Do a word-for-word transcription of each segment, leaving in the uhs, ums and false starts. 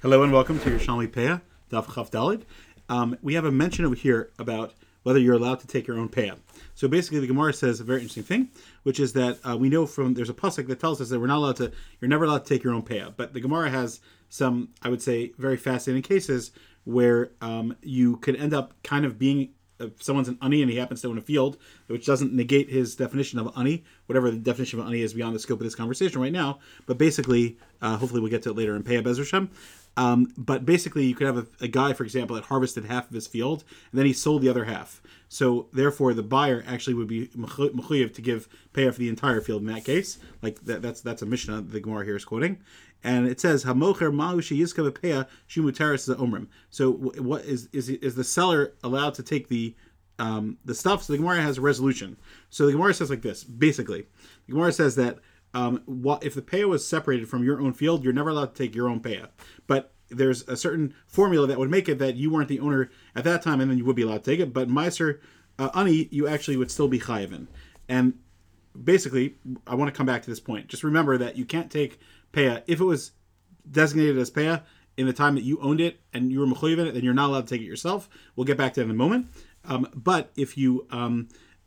Hello and welcome to your Shnayim Pe'ah, Daf Chaf Daled. Um, we have a mention over here about whether you're allowed to take your own Pe'ah. So basically the Gemara says a very interesting thing, which is that uh, we know from, there's a pasuk that tells us that we're not allowed to, you're never allowed to take your own Pe'ah. But the Gemara has some, I would say, very fascinating cases where um, you could end up kind of being, if someone's an Ani and he happens to own a field, which doesn't negate his definition of Ani, whatever the definition of Ani is beyond the scope of this conversation right now, but basically, uh, hopefully we'll get to it later in Pe'ah Bezrat Hashem. Um, but basically, you could have a, a guy, for example, that harvested half of his field, and then he sold the other half. So, therefore, the buyer actually would be mechuyev to give Pe'ah for the entire field in that case. Like, that, that's that's a Mishnah the Gemara here is quoting. And it says, "Hamocher ma'u sheyizka bePe'ah shumutaris omrim." So, what is, is is the seller allowed to take the um, the stuff? So, the Gemara has a resolution. So, the Gemara says like this, basically. The Gemara says that Um, what, if the Pe'ah was separated from your own field, you're never allowed to take your own Pe'ah. But there's a certain formula that would make it that you weren't the owner at that time, and then you would be allowed to take it. But Ma'aser Ani, you actually would still be chayav in. And basically, I want to come back to this point. Just remember that you can't take Pe'ah if it was designated as Pe'ah in the time that you owned it and you were mechuyev in it, then you're not allowed to take it yourself. We'll get back to that in a moment. Um, but if you... Um,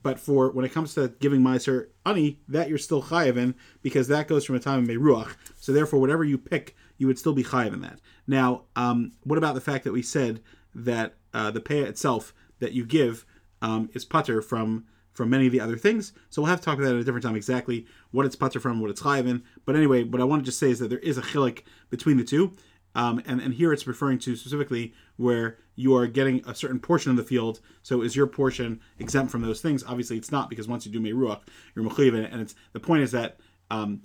But for when it comes to giving Ma'aser Ani, that you're still chayav in, because that goes from a time of Meruach. So therefore, whatever you pick, you would still be chayav in that. Now, um, what about the fact that we said that uh, the Pe'ah itself that you give um, is pater from from many of the other things? So we'll have to talk about that at a different time, exactly what it's pater from, what it's chayav in. But anyway, what I want to just say is that there is a chilek between the two. Um, and, and here it's referring to specifically where you are getting a certain portion of the field. So is your portion exempt from those things? Obviously it's not, because once you do Meruach, you're mechuyev in it. And it's, the point is that um,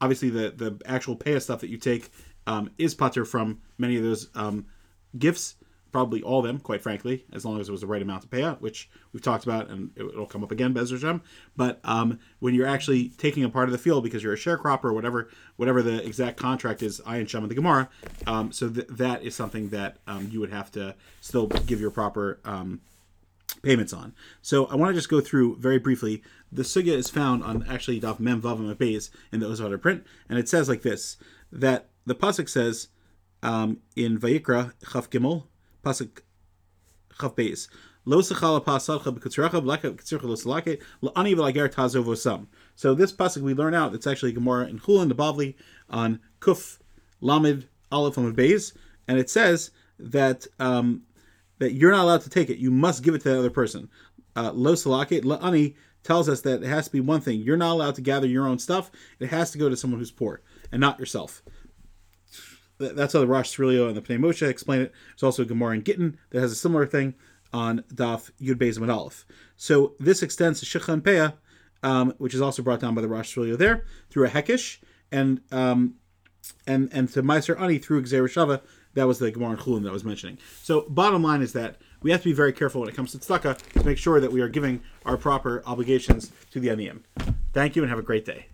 obviously the, the actual Pe'ah stuff that you take um, is pater from many of those um, gifts, probably all of them, quite frankly, as long as it was the right amount to pay out, which we've talked about, and it, it'll come up again, Bezrat Hashem. But um, when you're actually taking a part of the field because you're a sharecropper or whatever whatever the exact contract is, I and Shem and the Gemara, um, so th- that is something that um, you would have to still give your proper um, payments on. So I want to just go through very briefly. The sugya is found on actually Daf mem vav in the Oz v'Hadar print, and it says like this, that the pasuk says um, in Vayikra, Chaf Gimel, pasuk Chaf Beis, Lo selaket la'ani. So this pasuk we learn out, it's actually Gemara in Chullin, the Bavli, on Kuf Lamed Aleph Mem, and it says that um, that you're not allowed to take it. You must give it to that other person. Lo selaket la'ani tells us that it has to be one thing. You're not allowed to gather your own stuff. It has to go to someone who's poor and not yourself. That's how the Rosh Sirilio and the Pnei Moshe explain it. There's also a Gemara in Gittin that has a similar thing on Daf Yud Beis and Aleph. So this extends to Shechan Pe'ah, um, which is also brought down by the Rosh Sirilio there, through a Hekish, and um, and and to Ma'aser Ani through Gezeirah Shava. That was the Gemara in Chullin that I was mentioning. So bottom line is that we have to be very careful when it comes to Tzedakah to make sure that we are giving our proper obligations to the Aniyim. Thank you and have a great day.